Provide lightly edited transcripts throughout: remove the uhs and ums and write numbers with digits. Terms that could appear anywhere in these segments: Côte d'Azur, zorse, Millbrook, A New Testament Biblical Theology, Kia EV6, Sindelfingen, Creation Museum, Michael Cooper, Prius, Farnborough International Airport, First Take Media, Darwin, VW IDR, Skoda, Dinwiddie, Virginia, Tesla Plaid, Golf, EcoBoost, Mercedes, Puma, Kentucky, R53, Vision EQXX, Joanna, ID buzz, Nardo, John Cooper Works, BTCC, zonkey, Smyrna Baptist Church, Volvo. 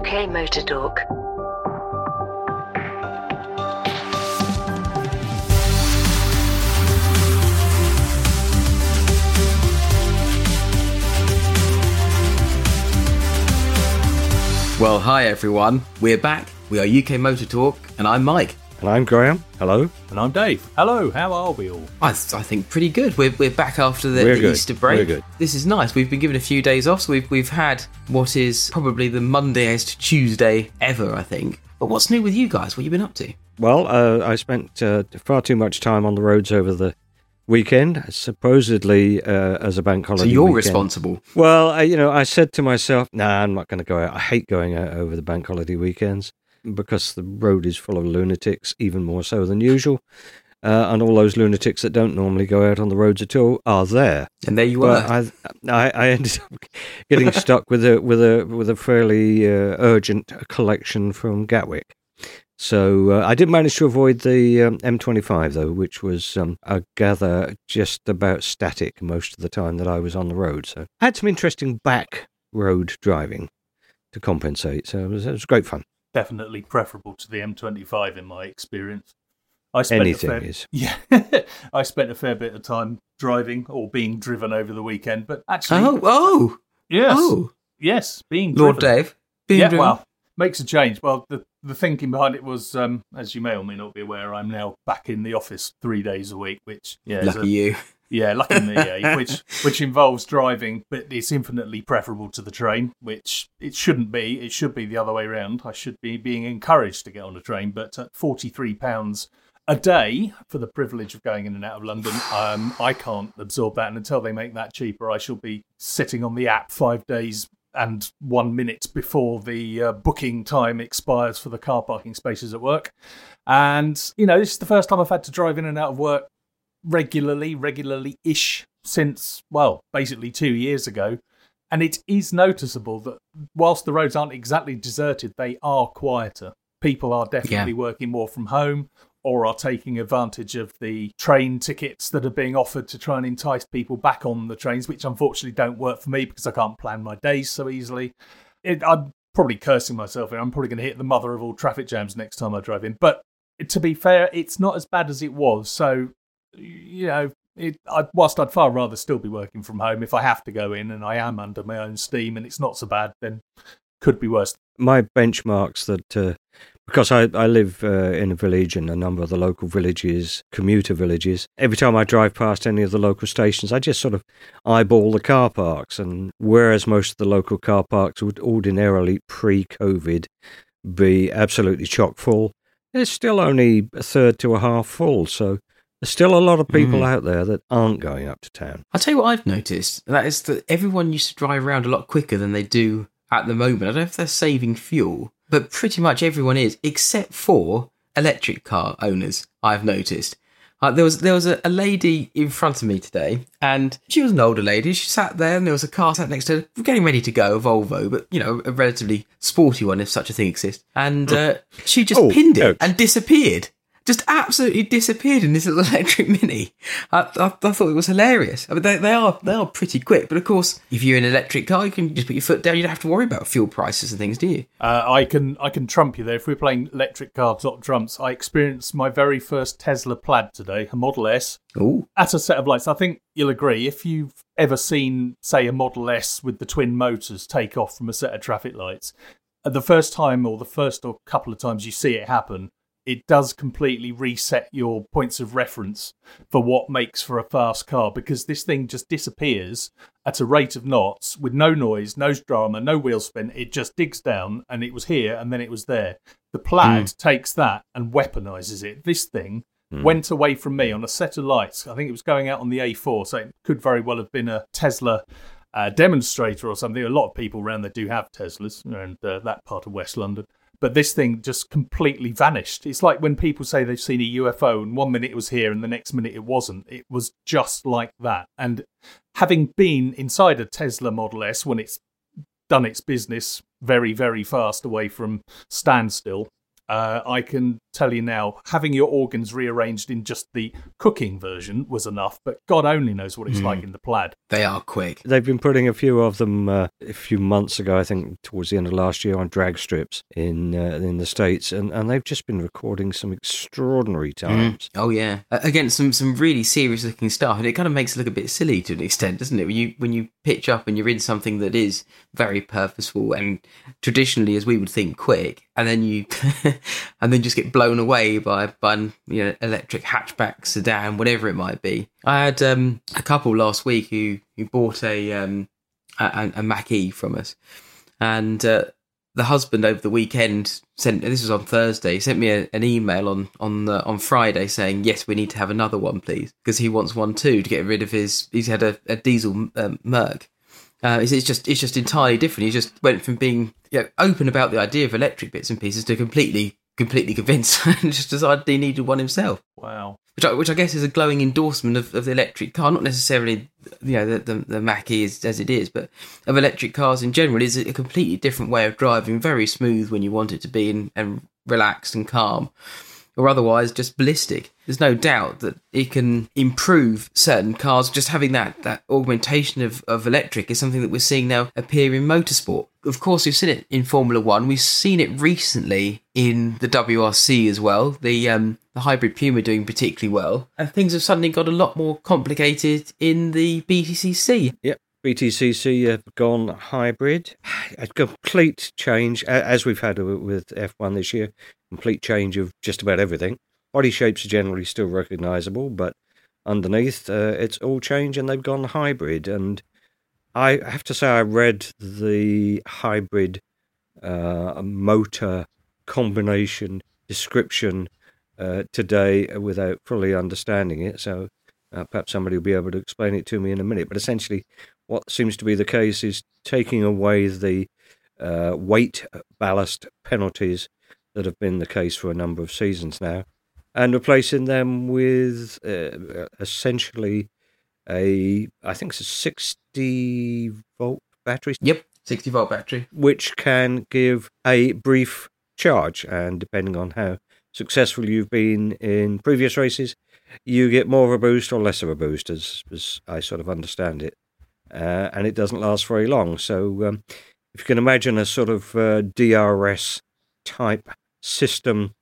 UK Motor Talk. Well, hi everyone. We're back. We are UK Motor Talk, and I'm Mike. And I'm Graham. Hello. And I'm Dave. Hello. How are we all? I think pretty good. We're back after the Easter break. We're good. This is nice. We've been given a few days off, so we've had what is probably the Monday-est Tuesday ever, I think. But what's new with you guys? What have you been up to? Well, I spent far too much time on the roads over the weekend, supposedly as a bank holiday. So you're responsible. Well, I said to myself, nah, I'm not going to go out. I hate going out over the bank holiday weekends, because the road is full of lunatics, even more so than usual. And all those lunatics that don't normally go out on the roads at all are there. And there you are. I ended up getting stuck with a fairly urgent collection from Gatwick. So I did manage to avoid the M25, though, which was, I gather, just about static most of the time that I was on the road. So I had some interesting back road driving to compensate. So it was great fun. Definitely preferable to the M25 in my experience. I spent a fair bit of time driving or being driven over the weekend, but actually, being driven. Lord Dave, driven. Well, makes a change. Well, the thinking behind it was, as you may or may not be aware, I'm now back in the office 3 days a week, which lucky me, which involves driving, but it's infinitely preferable to the train, which it shouldn't be. It should be the other way around. I should be being encouraged to get on a train, but at £43 a day for the privilege of going in and out of London, I can't absorb that. And until they make that cheaper, I shall be sitting on the app 5 days and 1 minute before the booking time expires for the car parking spaces at work. And, this is the first time I've had to drive in and out of work regularly-ish since, basically 2 years ago. And it is noticeable that whilst the roads aren't exactly deserted, they are quieter. People are definitely working more from home or are taking advantage of the train tickets that are being offered to try and entice people back on the trains, which unfortunately don't work for me because I can't plan my days so easily. I'm probably cursing myself here. I'm probably going to hit the mother of all traffic jams next time I drive in. But to be fair, it's not as bad as it was. So, whilst I'd far rather still be working from home, if I have to go in and I am under my own steam and it's not so bad, then could be worse. My benchmarks that, because I live in a village and a number of the local villages, commuter villages, every time I drive past any of the local stations, I just sort of eyeball the car parks. And whereas most of the local car parks would ordinarily pre-COVID be absolutely chock full, it's still only a third to a half full. So there's still a lot of people out there that aren't going up to town. I'll tell you what I've noticed, and that is that everyone used to drive around a lot quicker than they do at the moment. I don't know if they're saving fuel, but pretty much everyone is, except for electric car owners, I've noticed. There was a lady in front of me today, and she was an older lady. She sat there, and there was a car sat next to her, getting ready to go, a Volvo, but, a relatively sporty one, if such a thing exists. And she just pinned it and disappeared. Just absolutely disappeared in this little electric Mini. I thought it was hilarious. I mean, they are pretty quick, but of course, if you're in an electric car, you can just put your foot down. You don't have to worry about fuel prices and things, do you? I can trump you there. If we're playing electric car top trumps, I experienced my very first Tesla Plaid today, a Model S. Ooh. At a set of lights. I think you'll agree, if you've ever seen, say, a Model S with the twin motors take off from a set of traffic lights, the first or couple of times you see it happen, it does completely reset your points of reference for what makes for a fast car, because this thing just disappears at a rate of knots with no noise, no drama, no wheel spin. It just digs down, and it was here and then it was there. The Plaid takes that and weaponizes it. This thing went away from me on a set of lights. I think it was going out on the A4, so it could very well have been a Tesla demonstrator or something. A lot of people around there do have Teslas around that part of West London. But this thing just completely vanished. It's like when people say they've seen a UFO and 1 minute it was here and the next minute it wasn't. It was just like that. And having been inside a Tesla Model S when it's done its business very, very fast away from standstill, I can tell you now, having your organs rearranged in just the cooking version was enough, but God only knows what it's like in the Plaid. They are quick. They've been putting a few of them a few months ago, I think towards the end of last year, on drag strips in the States, and they've just been recording some extraordinary times. Oh, yeah. Again, some really serious-looking stuff, and it kind of makes it look a bit silly to an extent, doesn't it? When you pitch up and you're in something that is very purposeful and traditionally, as we would think, quick, and then you... and then just get blown away by electric hatchback, sedan, whatever it might be. I had a couple last week who bought a Mach-E from us, and the husband over the weekend sent me an email on Friday saying, yes, we need to have another one, please, because he wants one too, to get rid of his. He's had a diesel Merc. It's just entirely different. He just went from being open about the idea of electric bits and pieces to completely convinced and just decided he needed one himself. Wow. Which I guess is a glowing endorsement of the electric car, not necessarily the Mach-E as it is, but of electric cars in general. Is a completely different way of driving, very smooth when you want it to be and relaxed and calm, or otherwise just ballistic. There's no doubt that it can improve certain cars. Just having that augmentation of electric is something that we're seeing now appear in motorsport. Of course, we've seen it in Formula One. We've seen it recently in the WRC as well, the hybrid Puma doing particularly well. And things have suddenly got a lot more complicated in the BTCC. Yep. BTCC have gone hybrid, a complete change, as we've had with F1 this year, complete change of just about everything. Body shapes are generally still recognisable, but underneath it's all change and they've gone hybrid. And I have to say I read the hybrid motor combination description today without fully understanding it, so perhaps somebody will be able to explain it to me in a minute. But essentially what seems to be the case is taking away the weight ballast penalties that have been the case for a number of seasons now and replacing them with essentially a 60 volt battery. Yep, 60 volt battery. Which can give a brief charge, and depending on how successful you've been in previous races, you get more of a boost or less of a boost, as I sort of understand it. And it doesn't last very long. So if you can imagine a sort of DRS-type system,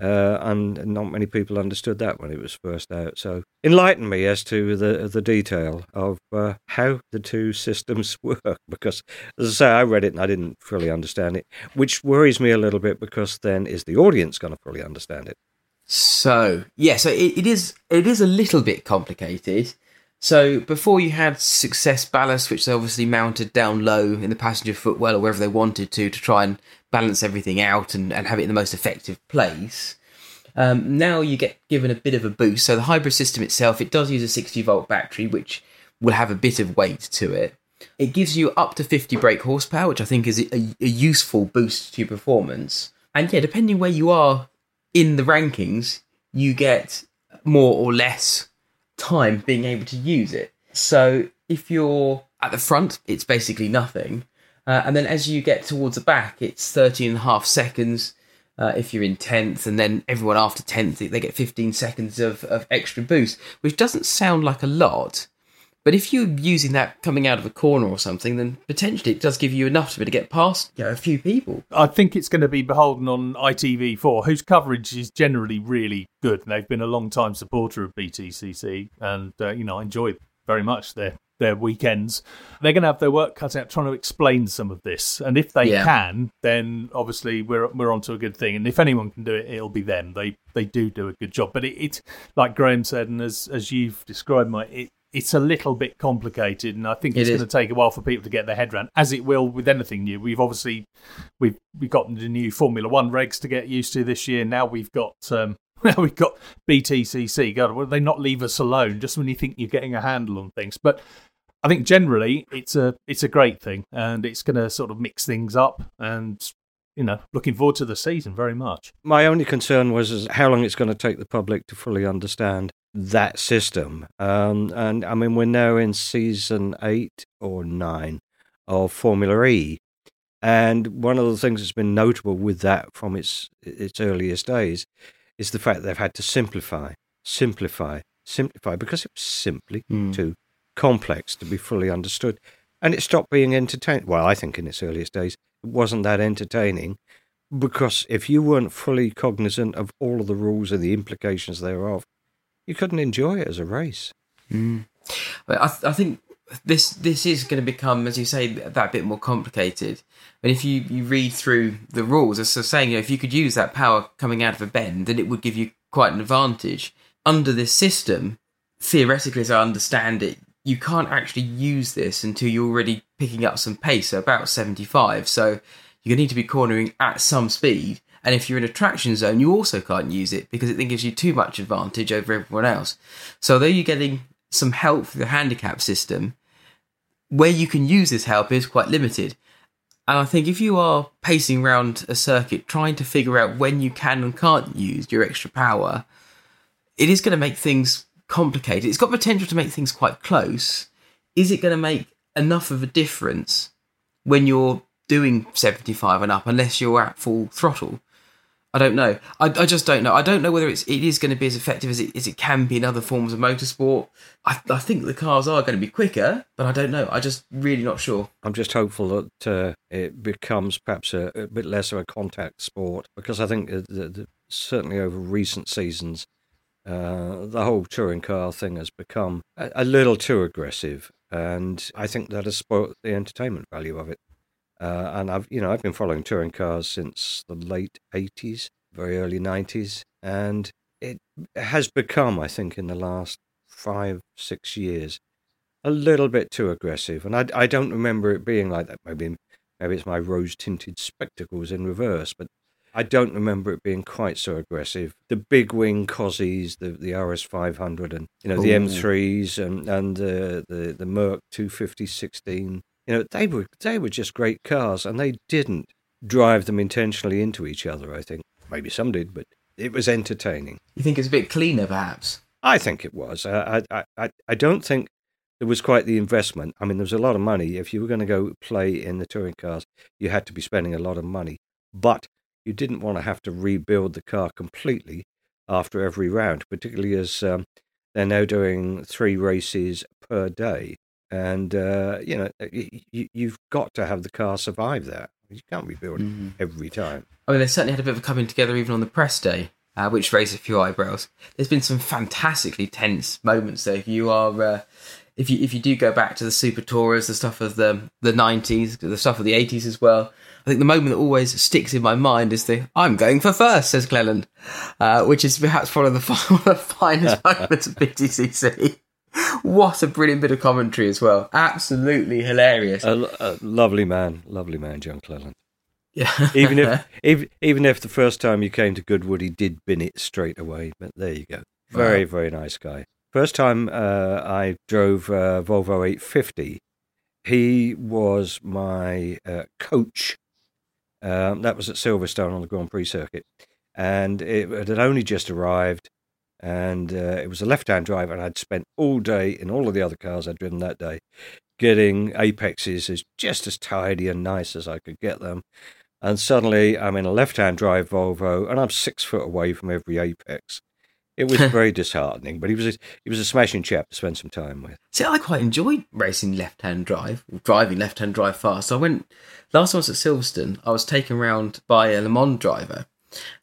and not many people understood that when it was first out. So enlighten me as to the detail of how the two systems work, because, as I say, I read it and I didn't fully understand it, which worries me a little bit, because then is the audience going to fully understand it? So, it is a little bit complicated. So before you had success ballast, which they obviously mounted down low in the passenger footwell or wherever they wanted to try and balance everything out and have it in the most effective place. Now you get given a bit of a boost. So the hybrid system itself, it does use a 60 volt battery, which will have a bit of weight to it. It gives you up to 50 brake horsepower, which I think is a useful boost to your performance. And depending where you are in the rankings, you get more or less time being able to use it. So if you're at the front, it's basically nothing. And then as you get towards the back, it's 13 and a half seconds if you're in 10th, and then everyone after 10th, they get 15 seconds of extra boost, which doesn't sound like a lot. But if you're using that coming out of a corner or something, then potentially it does give you enough to get past a few people. I think it's going to be beholden on ITV4, whose coverage is generally really good. And they've been a long-time supporter of BTCC, and I enjoy very much their weekends. They're going to have their work cut out trying to explain some of this. And if they can, then obviously we're onto a good thing. And if anyone can do it, it'll be them. They do a good job. But it, like Graham said, and as you've described, Mike, it's a little bit complicated, and I think it's going to take a while for people to get their head around, as it will with anything new. We've obviously we've got the new Formula One regs to get used to this year. Now we've got BTCC. God, will they not leave us alone? Just when you think you're getting a handle on things, but I think generally it's a great thing, and it's going to sort of mix things up. And looking forward to the season very much. My only concern was how long it's going to take the public to fully understand that system. And I mean, we're now in season 8 or 9 of Formula E, And one of the things that's been notable with that from its earliest days is the fact they've had to simplify, because it was simply too complex to be fully understood. And it stopped being entertaining. Well, I think in its earliest days, it wasn't that entertaining, because if you weren't fully cognizant of all of the rules and the implications thereof, you couldn't enjoy it as a race. Mm. I think this is going to become, as you say, that bit more complicated. And if you read through the rules, as I was saying, if you could use that power coming out of a bend, then it would give you quite an advantage. Under this system, theoretically, as I understand it, you can't actually use this until you're already picking up some pace, so about 75. So you need to be cornering at some speed. And if you're in a traction zone, you also can't use it because it then gives you too much advantage over everyone else. So although you're getting some help through the handicap system, where you can use this help is quite limited. And I think if you are pacing around a circuit, trying to figure out when you can and can't use your extra power, it is going to make things complicated. It's got potential to make things quite close. Is it going to make enough of a difference when you're doing 75 and up, unless you're at full throttle? I don't know. I just don't know. I don't know whether it is going to be as effective as it can be in other forms of motorsport. I think the cars are going to be quicker, but I don't know. I'm just really not sure. I'm just hopeful that it becomes perhaps a bit less of a contact sport, because I think certainly over recent seasons, the whole touring car thing has become a little too aggressive, and I think that has spoiled the entertainment value of it. And I've been following touring cars since the late 80s, very early 90s, and it has become, I think, in the last 5-6 years, a little bit too aggressive. And I don't remember it being like that. Maybe it's my rose-tinted spectacles in reverse, but I don't remember it being quite so aggressive. The big wing Cozzis, the RS500, and the M3s, and the Merc 250-16. They were just great cars, and they didn't drive them intentionally into each other, I think. Maybe some did, but it was entertaining. You think it's a bit cleaner, perhaps? I think it was. I don't think there was quite the investment. I mean, there was a lot of money. If you were going to go play in the touring cars, you had to be spending a lot of money. But you didn't want to have to rebuild the car completely after every round, particularly as they're now doing 3 races per day. And, you've got to have the car survive that. You can't rebuild it every time. I mean, they certainly had a bit of a coming together even on the press day, which raised a few eyebrows. There's been some fantastically tense moments there. If you are, if you do go back to the Super Tourers, the stuff of the 90s, the stuff of the 80s as well, I think the moment that always sticks in my mind is the "I'm going for first," says Glennon, which is perhaps one of the finest moments of BTCC. What a brilliant bit of commentary as well. Absolutely hilarious. A lovely man, John Cooper. Yeah. even if the first time you came to Goodwood, he did bin it straight away. But there you go. Very, very nice guy. First time I drove Volvo 850, he was my coach. That was at Silverstone on the Grand Prix circuit. And it had only just arrived. And it was a left-hand drive, and I'd spent all day in all of the other cars I'd driven that day getting apexes as just as tidy and nice as I could get them. And suddenly I'm in a left-hand drive Volvo, and I'm 6 foot away from every apex. It was very disheartening, but he was a smashing chap to spend some time with. See, I quite enjoyed racing left-hand drive, driving left-hand drive fast. I went, last time I was at Silverstone, I was taken round by a Le Mans driver,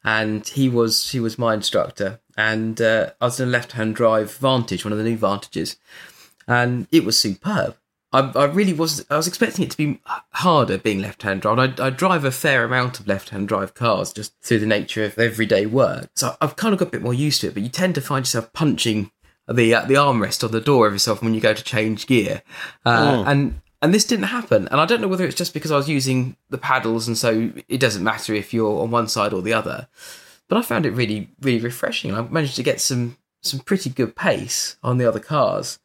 and he was my instructor. And I was in a left-hand drive Vantage, one of the new Vantages, and it was superb. I really wasn't. I was expecting it to be harder being left-hand drive. I drive a fair amount of left-hand drive cars just through the nature of everyday work, so I've kind of got a bit more used to it. But you tend to find yourself punching the armrest on the door every so often when you go to change gear, and this didn't happen. And I don't know whether it's just because I was using the paddles, and so it doesn't matter if you're on one side or the other. But I found it really, really refreshing. I managed to get some pretty good pace on the other cars.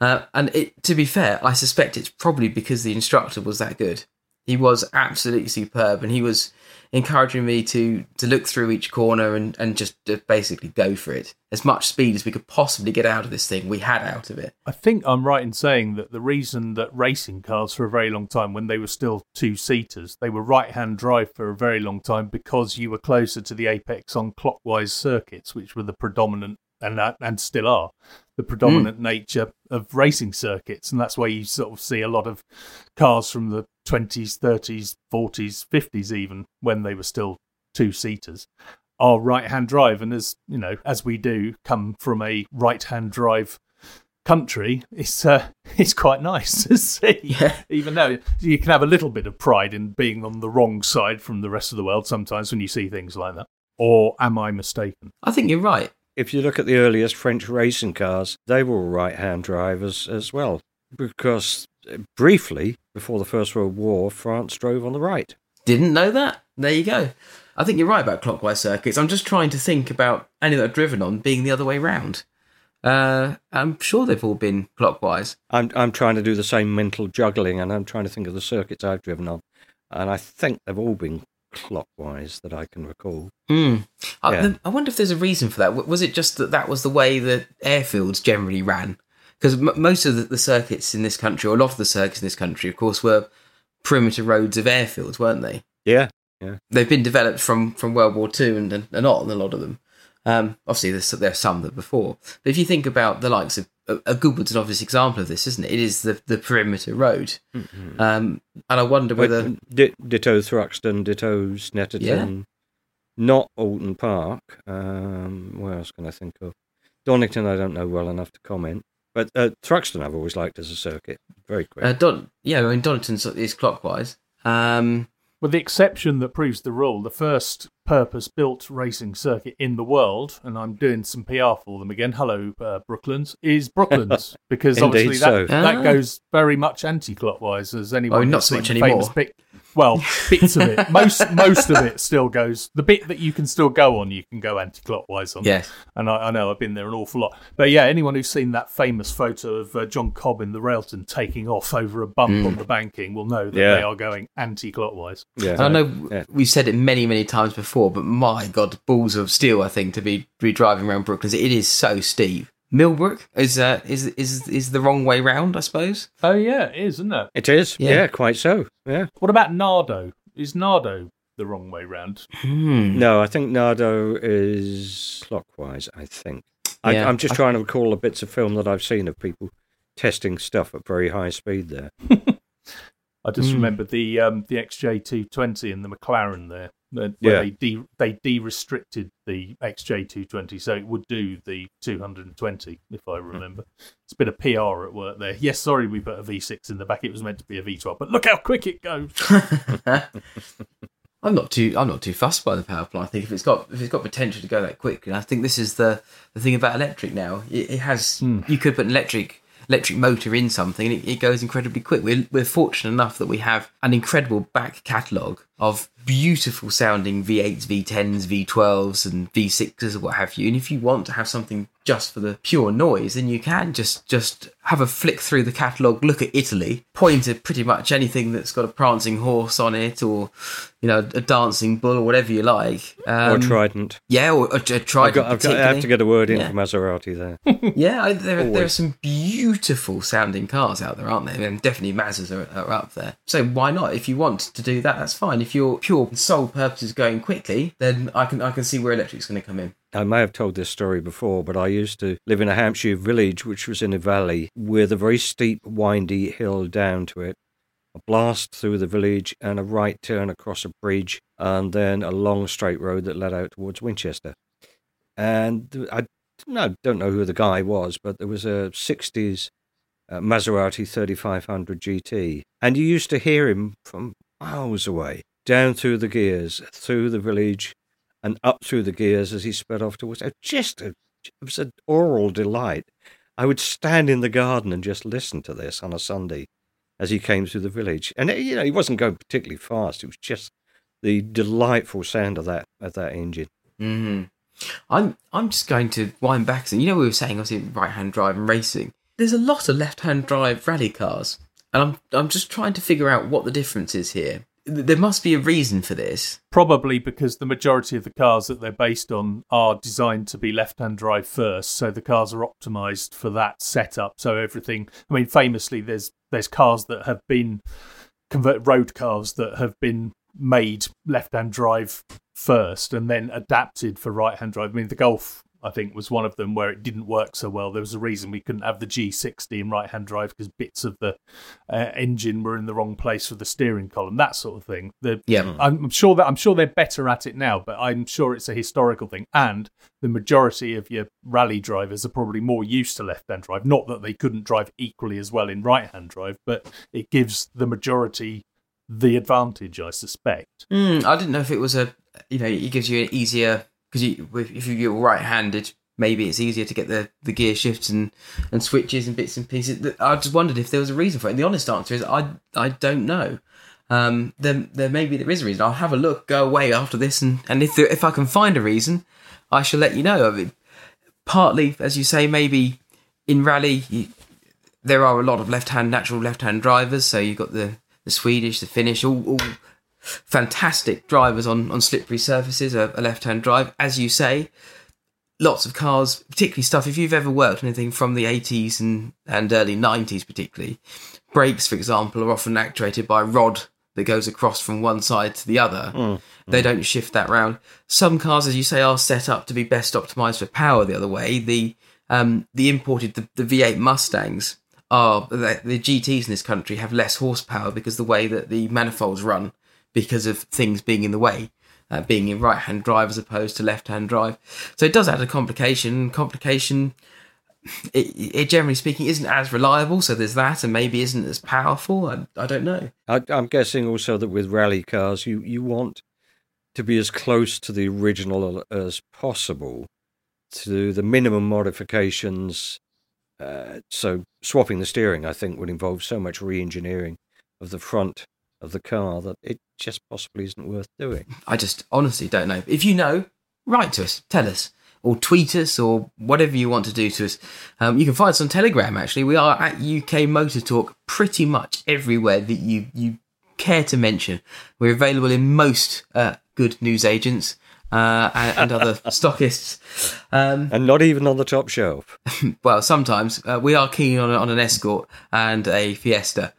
And to be fair, I suspect it's probably because the instructor was that good. He was absolutely superb, and he was encouraging me to look through each corner and just basically go for it. As much speed as we could possibly get out of this thing, we had out of it. I think I'm right in saying that the reason that racing cars for a very long time, when they were still two-seaters, they were right-hand drive for a very long time because you were closer to the apex on clockwise circuits, which were the predominant, and still are, the predominant nature of racing circuits. And that's why you sort of see a lot of cars from the 20s, 30s, 40s, 50s even, when they were still two-seaters, are right-hand drive. And as you know, as we do come from a right-hand drive country, it's quite nice to see. Yeah. Even though you can have a little bit of pride in being on the wrong side from the rest of the world sometimes when you see things like that. Or am I mistaken? I think you're right. If you look at the earliest French racing cars, they were right-hand drivers as well, because briefly, before the First World War, France drove on the right. Didn't know that. There you go. I think you're right about clockwise circuits. I'm just trying to think about any that I've driven on being the other way round. I'm sure they've all been clockwise. I'm trying to do the same mental juggling, and I'm trying to think of the circuits I've driven on, and I think they've all been clockwise that I can recall. I wonder if there's a reason for that. Was it just that was the way that airfields generally ran? Because most of the circuits in this country, or a lot of the circuits in this country, of course, were perimeter roads of airfields, weren't they? Yeah. They've been developed from World War II and not a lot of them. Obviously, there's some that before. But if you think about the likes of Goodwood's an obvious example of this, isn't it? It is the perimeter road. Mm-hmm. And I wonder whether... Ditto Thruxton, ditto Snetterton, not Alton Park. Where else can I think of? Donington I don't know well enough to comment. But Thruxton I've always liked as a circuit. Very quick. Donington is clockwise. Well, the exception that proves the rule, the first purpose-built racing circuit in the world, and I'm doing some PR for them again, hello, Brooklands, is Brooklands, because obviously that goes very much anti-clockwise, as anyone not so much anymore. Bits of it. Most of it still goes, the bit that you can still go on, you can go anti-clockwise on. Yes. And I know I've been there an awful lot. But yeah, anyone who's seen that famous photo of John Cobb in the Railton taking off over a bump on the banking will know that they are going anti-clockwise. Yeah. So, I know we've said it many, many times before, but my God, balls of steel, I think, to be driving around Brooklands. It is so steep. Millbrook is the wrong way round, I suppose. Oh yeah, it is, isn't it? It is. Yeah, quite so. Yeah. What about Nardo? Is Nardo the wrong way round? No, I think Nardo is clockwise. I think. I'm just trying to recall the bits of film that I've seen of people testing stuff at very high speed there. I just remember the XJ220 and the McLaren there. Where they de-restricted the XJ220 so it would do the 220, if I remember. It's a bit of PR at work there. Yes, sorry, we put a V6 in the back. It was meant to be a V12, but look how quick it goes. I'm not too fussed by the power plant. I think if it's got potential to go that quick, and I think this is the thing about electric now. It has you could put an electric motor in something and it goes incredibly quick. We're fortunate enough that we have an incredible back catalogue of beautiful sounding V8s, V10s, V12s and V6s or what have you. And if you want to have something just for the pure noise, then you can just have a flick through the catalogue, look at Italy, point at pretty much anything that's got a prancing horse on it or, you know, a dancing bull or whatever you like. Or Trident. Yeah, or a Trident. I have to get a word in for Maserati there. There are some beautiful sounding cars out there, aren't there? And definitely Mazdas are up there. So why not? If you want to do that, that's fine. If your pure sole purpose is going quickly, then I can see where electric's going to come in. I may have told this story before, but I used to live in a Hampshire village which was in a valley with a very steep, windy hill down to it, a blast through the village and a right turn across a bridge and then a long straight road that led out towards Winchester. And I don't know who the guy was, but there was a 60s Maserati 3500 GT. And you used to hear him from miles away, down through the gears, through the village, and up through the gears as he sped off towards it. It was an oral delight. I would stand in the garden and just listen to this on a Sunday as he came through the village. And, you know, he wasn't going particularly fast. It was just the delightful sound of that engine. Mm-hmm. I'm just going to wind back. You know, we were saying, obviously, right-hand drive and racing. There's a lot of left-hand drive rally cars. And I'm just trying to figure out what the difference is here. There must be a reason for this. Probably because the majority of the cars that they're based on are designed to be left-hand drive first, so the cars are optimised for that setup. So everything, I mean, famously, there's cars that have been road cars that have been made left-hand drive first and then adapted for right-hand drive. I mean, the Golf, I think, was one of them where it didn't work so well. There was a reason we couldn't have the G60 in right-hand drive because bits of the engine were in the wrong place for the steering column, that sort of thing. I'm sure they're better at it now, but I'm sure it's a historical thing. And the majority of your rally drivers are probably more used to left-hand drive. Not that they couldn't drive equally as well in right-hand drive, but it gives the majority the advantage, I suspect. I didn't know if it was it gives you an easier... Because if you're right-handed, maybe it's easier to get the gear shifts and switches and bits and pieces. I just wondered if there was a reason for it. And the honest answer is I don't know. There maybe there is a reason. I'll have a look, go away after this, and if I can find a reason, I shall let you know. I mean, partly, as you say, maybe in rally there are a lot of natural left-hand drivers. So you've got the Swedish, the Finnish, all fantastic drivers on slippery surfaces, a left-hand drive. As you say, lots of cars, particularly stuff, if you've ever worked anything from the 80s and early 90s particularly, brakes, for example, are often actuated by a rod that goes across from one side to the other. They don't shift that round. Some cars, as you say, are set up to be best optimised for power the other way. The V8 Mustangs are, the GTs in this country have less horsepower because the way that the manifolds run, because of things being in the way, being in right-hand drive as opposed to left-hand drive. So it does add a complication. It generally speaking, isn't as reliable, so there's that, and maybe isn't as powerful. I don't know. I'm guessing also that with rally cars, you want to be as close to the original as possible, to the minimum modifications. So swapping the steering, I think, would involve so much re-engineering of the front of the car that it just possibly isn't worth doing. I just honestly don't know. If you know, write to us, tell us, or tweet us, or whatever you want to do to us. You can find us on Telegram, actually. We are at UK Motor Talk pretty much everywhere that you care to mention. We're available in most good news agents and other stockists. And not even on the top shelf. Well, sometimes. We are keen on an Escort and a Fiesta.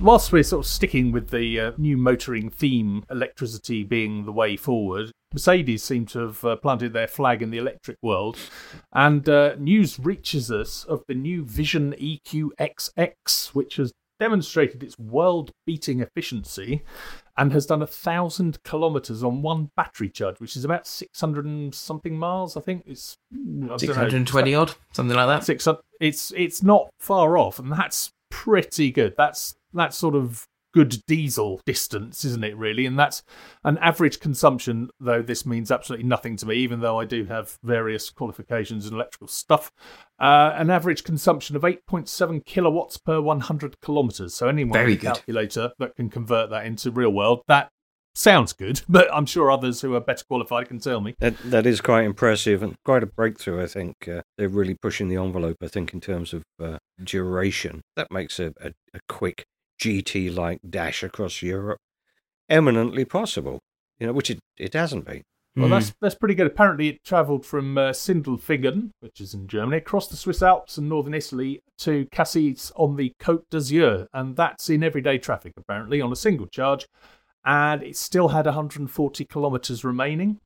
Whilst we're sort of sticking with the new motoring theme, electricity being the way forward, Mercedes seem to have planted their flag in the electric world, and news reaches us of the new Vision EQXX, which has demonstrated its world-beating efficiency and has done 1,000 kilometres on one battery charge, which is about 600 and something miles, I think. It's 620 odd, something like that. 600. It's not far off, and that's pretty good. That's sort of good diesel distance, isn't it, really? And that's an average consumption, though this means absolutely nothing to me, even though I do have various qualifications in electrical stuff. An average consumption of 8.7 kilowatts per 100 kilometres. So anyone with a calculator that can convert that into real world, that sounds good, but I'm sure others who are better qualified can tell me. That is quite impressive and quite a breakthrough, I think. They're really pushing the envelope, I think, in terms of duration. That makes a quick GT-like dash across Europe eminently possible, which it hasn't been. Well, that's pretty good. Apparently, it travelled from Sindelfingen, which is in Germany, across the Swiss Alps and northern Italy to Cassis on the Côte d'Azur, and that's in everyday traffic, apparently, on a single charge. And it still had 140 kilometres remaining,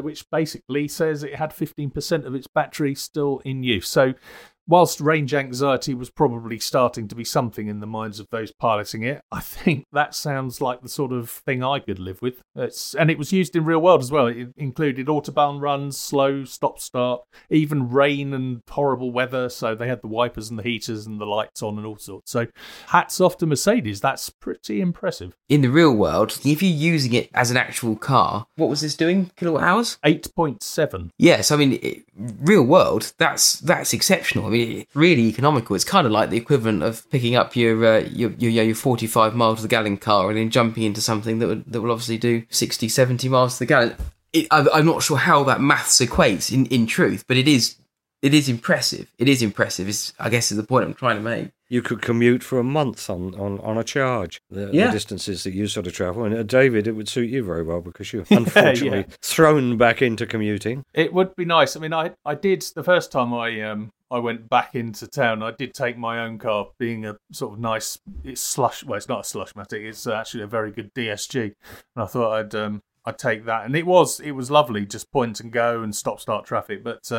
which basically says it had 15% of its battery still in use. So whilst range anxiety was probably starting to be something in the minds of those piloting it, I think that sounds like the sort of thing I could live with. And it was used in real world as well. It included autobahn runs, slow, stop-start, even rain and horrible weather. So they had the wipers and the heaters and the lights on and all sorts. So hats off to Mercedes. That's pretty impressive. In the real world, if you're using it as an actual car, what was this doing? Kilowatt hours? 8.7. Yes, I mean, real world, that's exceptional. I mean, it's really economical. It's kind of like the equivalent of picking up your 45 miles to the gallon car and then jumping into something that will obviously do 60, 70 miles to the gallon. I'm not sure how that maths equates in truth, but it is impressive. It is impressive. I guess is the point I'm trying to make. You could commute for a month on a charge, the distances that you sort of travel. And David, it would suit you very well because you're unfortunately thrown back into commuting. It would be nice. I mean, I did the first time I went back into town. I did take my own car, being a sort of nice, it's slush. Well, it's not a Slushmatic. It's actually a very good DSG. And I thought I'd take that, and it was lovely, just point and go and stop start traffic. But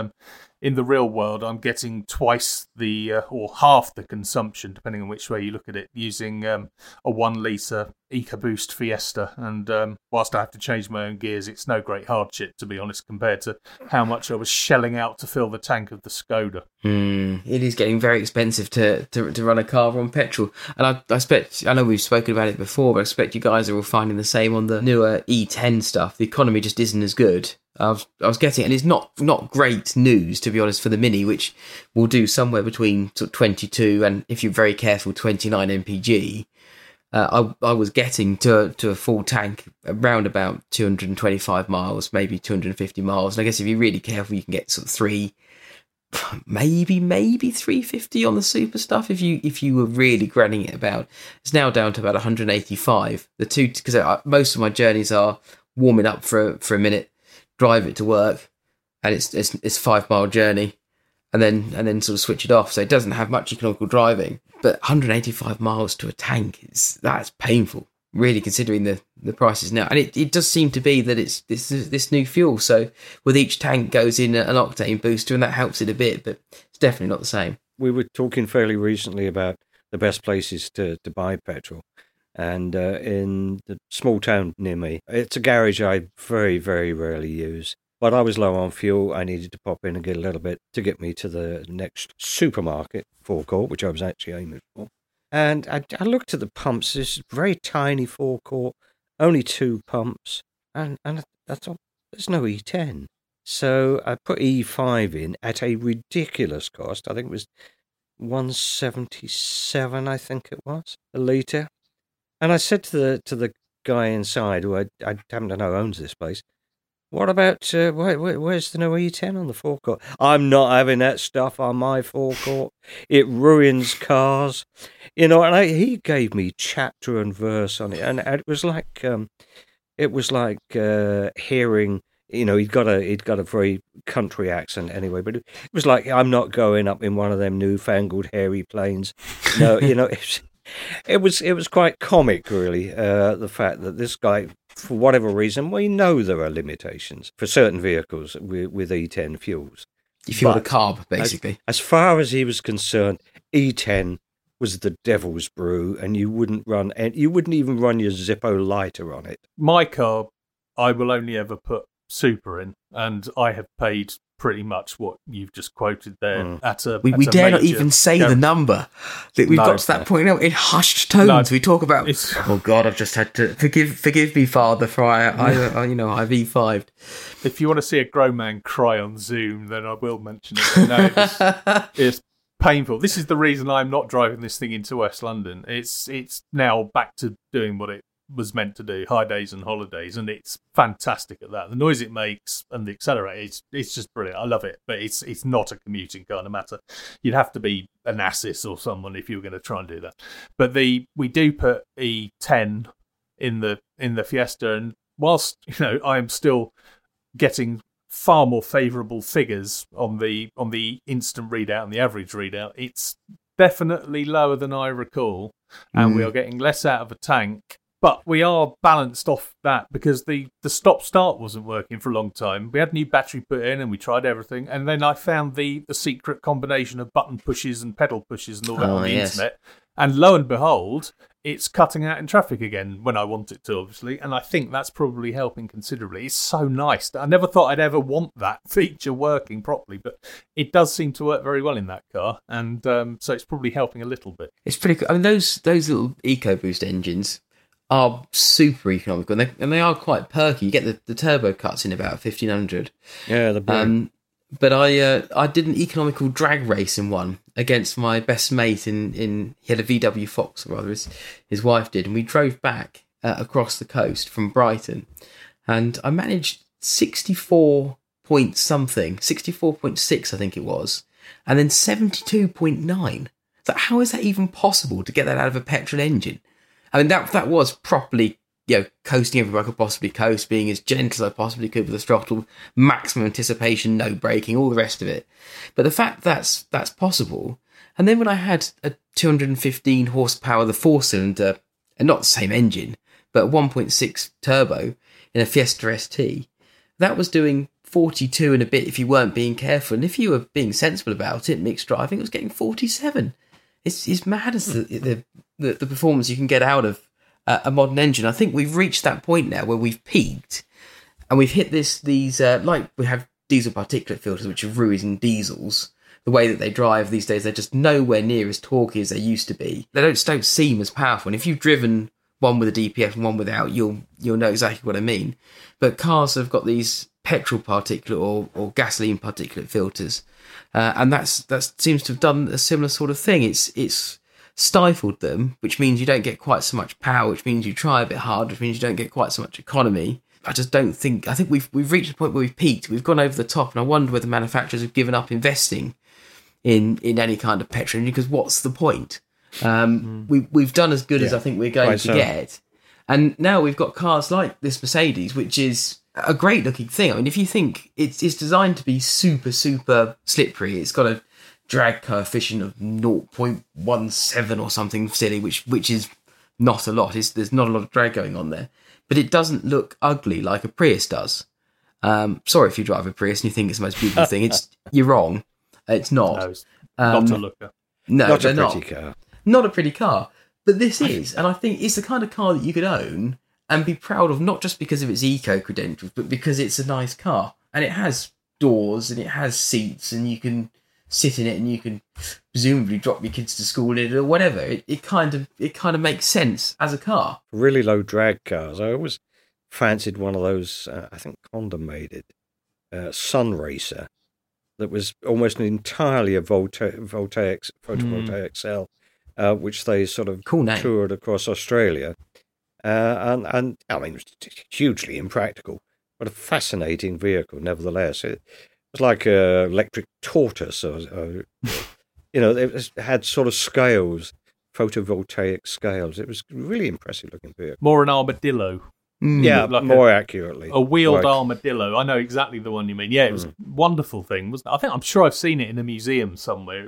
in the real world, I'm getting twice the or half the consumption, depending on which way you look at it, using a 1-litre EcoBoost Fiesta. And whilst I have to change my own gears, it's no great hardship, to be honest, compared to how much I was shelling out to fill the tank of the Skoda. It is getting very expensive to run a car on petrol, and I expect, I know we've spoken about it before, but I expect you guys are all finding the same on the newer E10 stuff. The economy just isn't as good. I was getting, and it's not great news, to be honest, for the Mini, which will do somewhere between sort of 22 and, if you're very careful, 29 mpg. I was getting to a full tank around about 225 miles, maybe 250 miles. And I guess if you're really careful, you can get sort of 350 on the super stuff if you were really granning it about. It's now down to about 185. The two, because most of my journeys are warming up for a minute, drive it to work, and it's a 5-mile journey, and then sort of switch it off. So it doesn't have much economical driving. But 185 miles to a tank that's painful, really, considering the prices now. And it does seem to be that it's this new fuel. So with each tank goes in an octane booster, and that helps it a bit. But it's definitely not the same. We were talking fairly recently about the best places to buy petrol. And in the small town near me, it's a garage I very, very rarely use. But I was low on fuel. I needed to pop in and get a little bit to get me to the next supermarket forecourt, which I was actually aiming for. And I looked at the pumps. This very tiny forecourt, only 2 pumps. And I thought, there's no E10. So I put E5 in at a ridiculous cost. I think it was $1.77, I think it was, a litre. And I said to the guy inside, who I happen to know owns this place, what about, where's the no E10 on the forecourt? I'm not having that stuff on my forecourt. It ruins cars. You know, and he gave me chapter and verse on it. And it was like hearing, you know, he'd got a very country accent anyway, but it was like, I'm not going up in one of them newfangled hairy planes. No, you know, It was quite comic, really, the fact that this guy, for whatever reason, we know there are limitations for certain vehicles with E10 fuels. You fuel the carb, basically. As far as he was concerned, E10 was the devil's brew, and you wouldn't even run your Zippo lighter on it. My car, I will only ever put super in, and I have paid pretty much what you've just quoted there. We dare major, not even say the number. We've got to that point now in hushed tones. No, we talk about, oh God, I've just had to forgive me, Father, for I've E5'd. If you want to see a grown man cry on Zoom, then I will mention it. No, it's painful. This is the reason I'm not driving this thing into West London. It's now back to doing what it was meant to do, high days and holidays, and it's fantastic at that. The noise it makes and the accelerator, it's just brilliant. I love it, but it's not a commuting kind of matter. You'd have to be an Asis or someone if you were going to try and do that. But we do put E10 in the Fiesta, and whilst, you know, I am still getting far more favourable figures on the instant readout and the average readout, it's definitely lower than I recall, and we are getting less out of a tank. But we are balanced off that because the stop-start wasn't working for a long time. We had a new battery put in and we tried everything. And then I found the secret combination of button pushes and pedal pushes and all that on the internet. And lo and behold, it's cutting out in traffic again when I want it to, obviously. And I think that's probably helping considerably. It's so nice. I never thought I'd ever want that feature working properly, but it does seem to work very well in that car. And so it's probably helping a little bit. It's pretty cool. I mean, those little EcoBoost engines are super economical, and they are quite perky. You get the turbo cuts in about 1500. Yeah, they're brilliant. But I did an economical drag race in one against my best mate. He had a VW Fox, or rather his wife did, and we drove back across the coast from Brighton, and I managed 64 point something, 64.6 I think it was, and then 72.9. So how is that even possible to get that out of a petrol engine? I mean, that was properly, you know, coasting everywhere I could possibly coast, being as gentle as I possibly could with the throttle, maximum anticipation, no braking, all the rest of it. But the fact that's possible. And then when I had a 215 horsepower, the four-cylinder, and not the same engine, but 1.6 turbo in a Fiesta ST, that was doing 42 and a bit if you weren't being careful. And if you were being sensible about it, mixed driving, it was getting 47. It's mad as the performance you can get out of a modern engine. I think we've reached that point now where we've peaked and we've hit these like we have diesel particulate filters, which are Ruiz and diesels. The way that they drive these days, they're just nowhere near as torquey as they used to be. They don't seem as powerful. And if you've driven one with a DPF and one without, you'll know exactly what I mean. But cars have got these petrol particulate or gasoline particulate filters, and that seems to have done a similar sort of thing. It's stifled them, which means you don't get quite so much power, which means you try a bit harder, which means you don't get quite so much economy. I think we've reached a point where we've peaked. We've gone over the top, and I wonder whether manufacturers have given up investing in any kind of petrol engine, because what's the point? We've done as good as I think we're going to get. And now we've got cars like this Mercedes, which is a great looking thing. I mean, if you think it's designed to be super, super slippery, it's got a drag coefficient of 0.17 or something silly, which is not a lot. There's not a lot of drag going on there. But it doesn't look ugly like a Prius does. Sorry if you drive a Prius and you think it's the most beautiful thing. You're wrong. It's not. No, it's not a looker. No, not a pretty car. Not a pretty car. But this is, and I think it's the kind of car that you could own and be proud of, not just because of its eco-credentials, but because it's a nice car. And it has doors and it has seats and you can sit in it and you can presumably drop your kids to school in it or whatever. It kind of makes sense as a car. Really low drag cars. I always fancied one of those, I think Honda made it, Sunracer. That was almost entirely a photovoltaic cell, which they sort of toured across Australia. And I mean, it's hugely impractical, but a fascinating vehicle nevertheless. It was like an electric tortoise. It had sort of scales, photovoltaic scales. It was a really impressive looking vehicle. More an armadillo. Yeah, like more accurately. A wheeled armadillo. I know exactly the one you mean. Yeah, it was a wonderful thing, wasn't it? I'm sure I've seen it in a museum somewhere.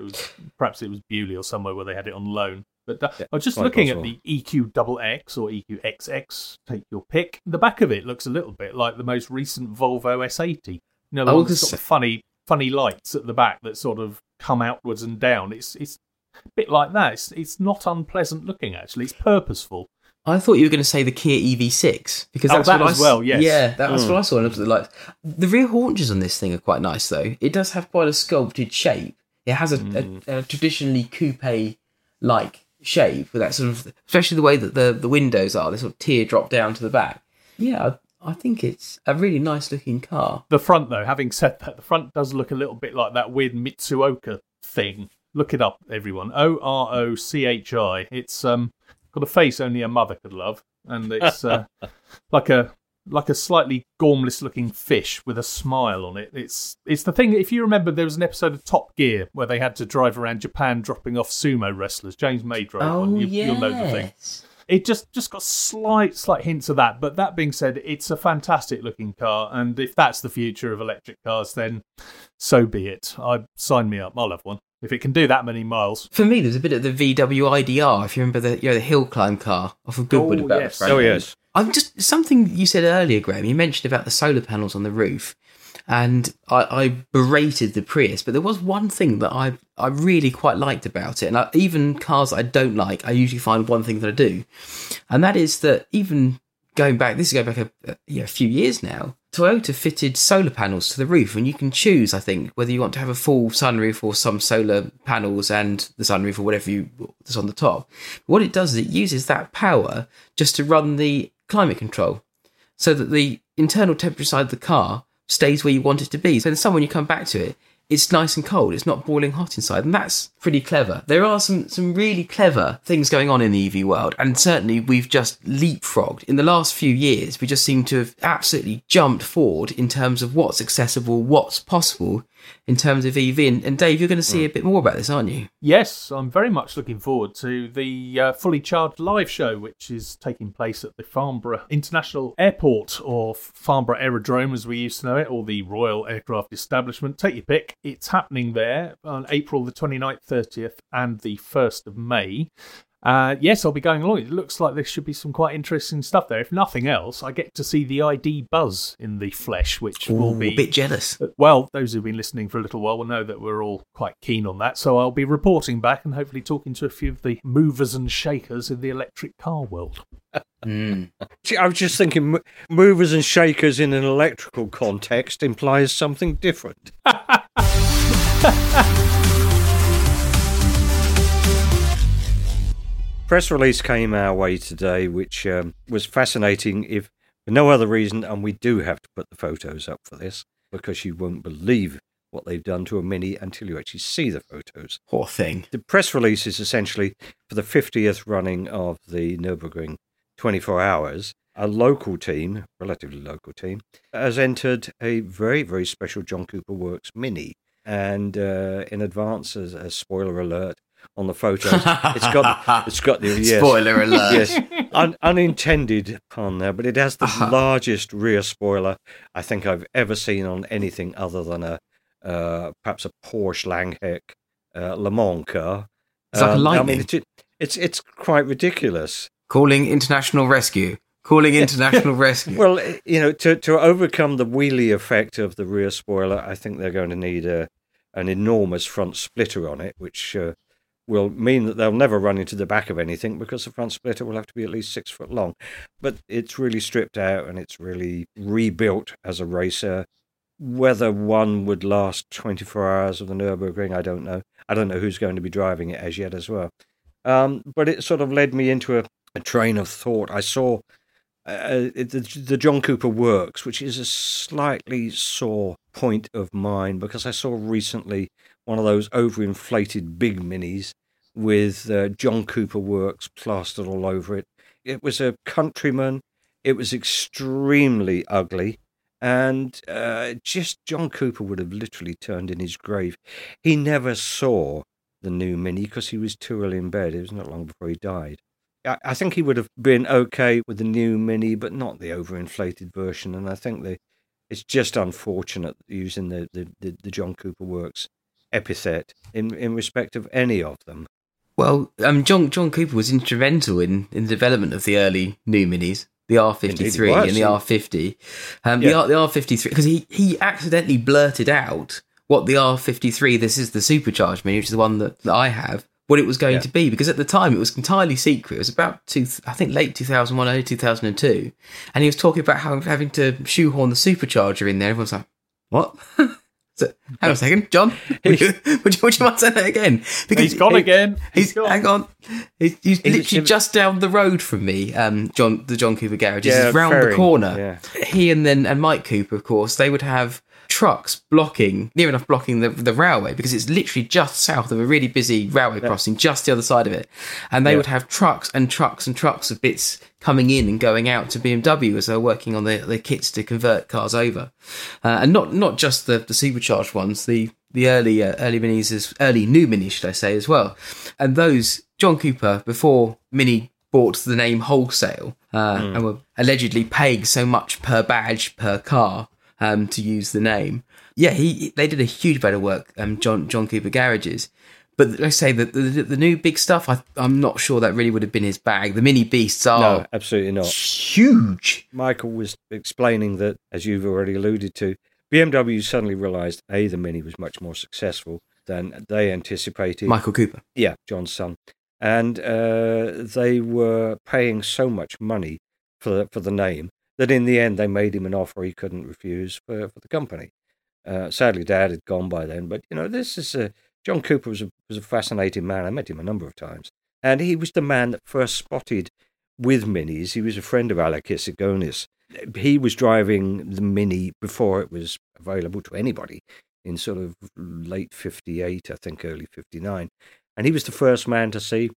Perhaps it was Bewley or somewhere where they had it on loan. But I was just looking at the EQXX or EQXX, take your pick. The back of it looks a little bit like the most recent Volvo S80. You know, the one that's got the funny lights at the back that sort of come outwards and down. It's a bit like that. It's not unpleasant looking, actually. It's purposeful. I thought you were going to say the Kia EV6 because yes. Yeah, that was what I saw. And the lights. The rear haunches on this thing are quite nice, though. It does have quite a sculpted shape. It has a traditionally coupe-like shape with that sort of, especially the way that the windows are. They sort of teardrop down to the back. Yeah, I think it's a really nice looking car. The front, though, having said that, the front does look a little bit like that weird Mitsuoka thing. Look it up, everyone. Orrochi. It's got a face only a mother could love, and it's like a slightly gormless-looking fish with a smile on it. It's the thing, if you remember, there was an episode of Top Gear where they had to drive around Japan dropping off sumo wrestlers. James May drove one. You'll know the thing. It just got slight hints of that, but that being said, it's a fantastic-looking car, and if that's the future of electric cars, then so be it. Sign me up. I'll have one. If it can do that many miles. For me, there's a bit of the VW IDR, if you remember the hill climb car off of Goodwood. I'm just something you said earlier, Graham. You mentioned about the solar panels on the roof, and I berated the Prius, but there was one thing that I really quite liked about it, and even cars that I don't like, I usually find one thing that I do, and that is that even going back a few years now, Toyota fitted solar panels to the roof, and you can choose, I think, whether you want to have a full sunroof or some solar panels and the sunroof or whatever that's on the top. But what it does is it uses that power just to run the climate control so that the internal temperature side of the car stays where you want it to be. So then when you come back to it, it's nice and cold. It's not boiling hot inside. And that's pretty clever. There are some really clever things going on in the EV world. And certainly we've just leapfrogged. In the last few years, we just seem to have absolutely jumped forward in terms of what's accessible, what's possible in terms of EV. And Dave, you're going to see a bit more about this, aren't you? Yes, I'm very much looking forward to the Fully Charged live show, which is taking place at the Farnborough International Airport, or Farnborough Aerodrome as we used to know it, or the Royal Aircraft Establishment. Take your pick. It's happening there on April the 29th, 30th and the 1st of May. Yes, I'll be going along. It looks like there should be some quite interesting stuff there. If nothing else, I get to see the ID Buzz in the flesh, which will be... a bit jealous. Well, those who've been listening for a little while will know that we're all quite keen on that. So I'll be reporting back and hopefully talking to a few of the movers and shakers in the electric car world. I was just thinking movers and shakers in an electrical context implies something different. Press release came our way today, which was fascinating, if for no other reason, and we do have to put the photos up for this, because you won't believe what they've done to a Mini until you actually see the photos. Poor thing. The press release is essentially for the 50th running of the Nürburgring 24 hours. A local team, relatively local team, has entered a very, very special John Cooper Works Mini. And in advance, as a spoiler alert, on the photos, it's got the yes, spoiler alert. Yes, unintended pun there, but it has the largest rear spoiler I think I've ever seen on anything other than a perhaps a Porsche Langheck Le Mans car. It's like a lightning. I mean, it's quite ridiculous. Calling international rescue. Calling international rescue. Well, you know, to overcome the wheelie effect of the rear spoiler, I think they're going to need an enormous front splitter on it, which will mean that they'll never run into the back of anything because the front splitter will have to be at least 6 foot long. But it's really stripped out and it's really rebuilt as a racer. Whether one would last 24 hours of the Nürburgring, I don't know. I don't know who's going to be driving it as yet as well. But it sort of led me into a train of thought. I saw the John Cooper Works, which is a slightly sore point of mine because I saw recently one of those overinflated big minis with John Cooper Works plastered all over it. It was a Countryman. It was extremely ugly. And just John Cooper would have literally turned in his grave. He never saw the new Mini because he was too ill in bed. It was not long before he died. I think he would have been okay with the new Mini, but not the overinflated version. And I think it's just unfortunate using the John Cooper Works epithet in respect of any of them. Well, John Cooper was instrumental in the development of the early new Minis, the R53 and the R50. The R53, because he accidentally blurted out what the R53, this is the supercharged Mini, which is the one that I have, what it was going to be, because at the time it was entirely secret. It was about, late 2001, early 2002, and he was talking about how having to shoehorn the supercharger in there. Everyone's like, what? Hang on a second, John. Would you mind saying that again? Because he's gone again. He's gone. Hang on. He's literally just down the road from me. The John Cooper garage is round the corner. Yeah. He and Mike Cooper, of course, they would have trucks near enough blocking the railway, because it's literally just south of a really busy railway crossing, just the other side of it. And they would have trucks and trucks and trucks of bits coming in and going out to BMW as they're working on the kits to convert cars over. And not just the supercharged ones, the early minis, early new Minis, should I say, as well. And those, John Cooper, before Mini bought the name wholesale, and were allegedly paying so much per badge, per car, to use the name. Yeah, they did a huge amount of work, John Cooper Garages. But let's say that the new big stuff, I'm not sure that really would have been his bag. The Mini Beasts are... No, absolutely not. Huge! Michael was explaining that, as you've already alluded to, BMW suddenly realised, A, the Mini was much more successful than they anticipated. Michael Cooper. Yeah, John's son. And they were paying so much money for the name that in the end they made him an offer he couldn't refuse for the company. Sadly, Dad had gone by then, but you know, John Cooper was a fascinating man. I met him a number of times, and he was the man that first spotted with Minis. He was a friend of Alakis Agonis. He was driving the Mini before it was available to anybody. in sort of late 58, I think early 59. And he was the first man to see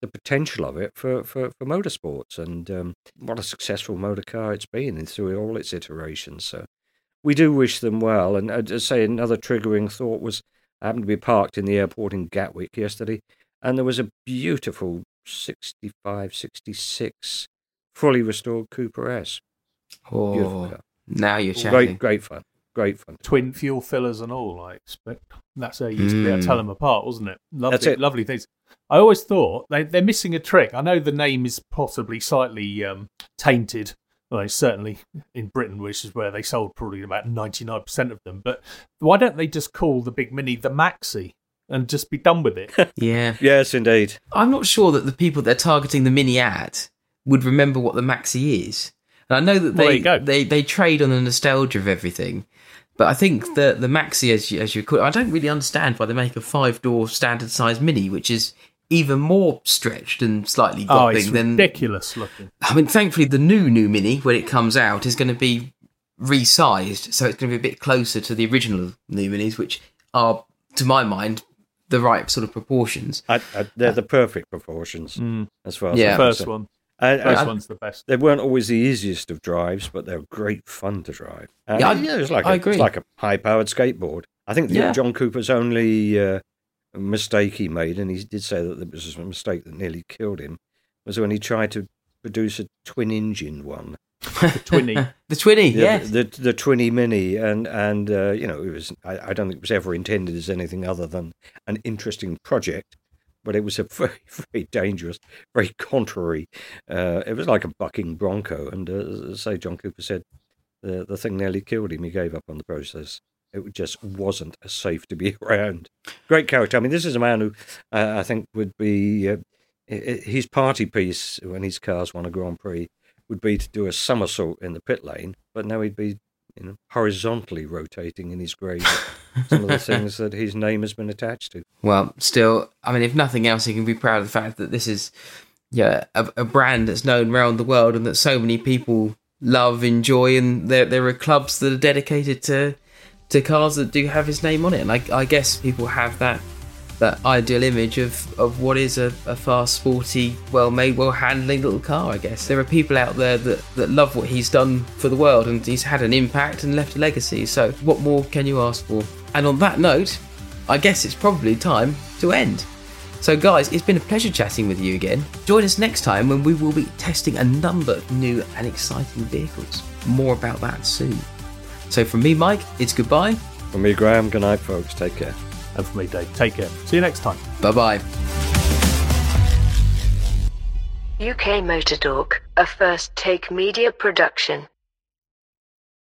the potential of it for motorsports, and what a successful motor car it's been in through all its iterations. So we do wish them well. And I'd say another triggering thought was, I happened to be parked in the airport in Gatwick yesterday, and there was a beautiful 65, 66 fully restored Cooper S. Oh, now you're chatting. Great fun. Twin fuel fillers and all, I expect. That's how you used to be able to tell them apart, wasn't it? Lovely things. I always thought they're missing a trick. I know the name is possibly slightly tainted. Well, certainly in Britain, which is where they sold probably about 99% of them. But why don't they just call the big Mini the Maxi and just be done with it? Yeah. Yes, indeed. I'm not sure that the people they're targeting the Mini at would remember what the Maxi is. And I know that they trade on the nostalgia of everything. But I think the Maxi, as you call it, I don't really understand why they make a 5-door standard-sized Mini, which is even more stretched and slightly gobbling than ridiculous looking. I mean, thankfully the new Mini, when it comes out, is going to be resized, so it's going to be a bit closer to the original new Minis, which are, to my mind, the right sort of proportions. They're the perfect proportions as far as the first one. First one's the best. They weren't always the easiest of drives, but they're great fun to drive. It's like a high-powered skateboard. I think John Cooper's only mistake he made, and he did say that it was a mistake that nearly killed him, was when he tried to produce a twin-engine one. The Twinny Mini, and you know, it was. I don't think it was ever intended as anything other than an interesting project, but it was a very, very dangerous, very contrary. It was like a bucking bronco, and John Cooper said the thing nearly killed him. He gave up on the process. It just wasn't as safe to be around. Great character. I mean, this is a man who I think would be, his party piece when his cars won a Grand Prix would be to do a somersault in the pit lane, but now he'd be horizontally rotating in his grave. Some of the things that his name has been attached to. Well, still, I mean, if nothing else, he can be proud of the fact that this is a brand that's known around the world and that so many people love, enjoy, and there are clubs that are dedicated to cars that do have his name on it. And I guess people have that ideal image of what is a fast, sporty, well-made, well-handling little car, I guess. There are people out there that love what he's done for the world, and he's had an impact and left a legacy. So what more can you ask for? And on that note, I guess it's probably time to end. So guys, it's been a pleasure chatting with you again. Join us next time when we will be testing a number of new and exciting vehicles. More about that soon. So from me, Mike, it's goodbye. From me, Graham, good night, folks. Take care. And from me, Dave, take care. See you next time. Bye-bye. UK Motor Talk, a First Take Media production.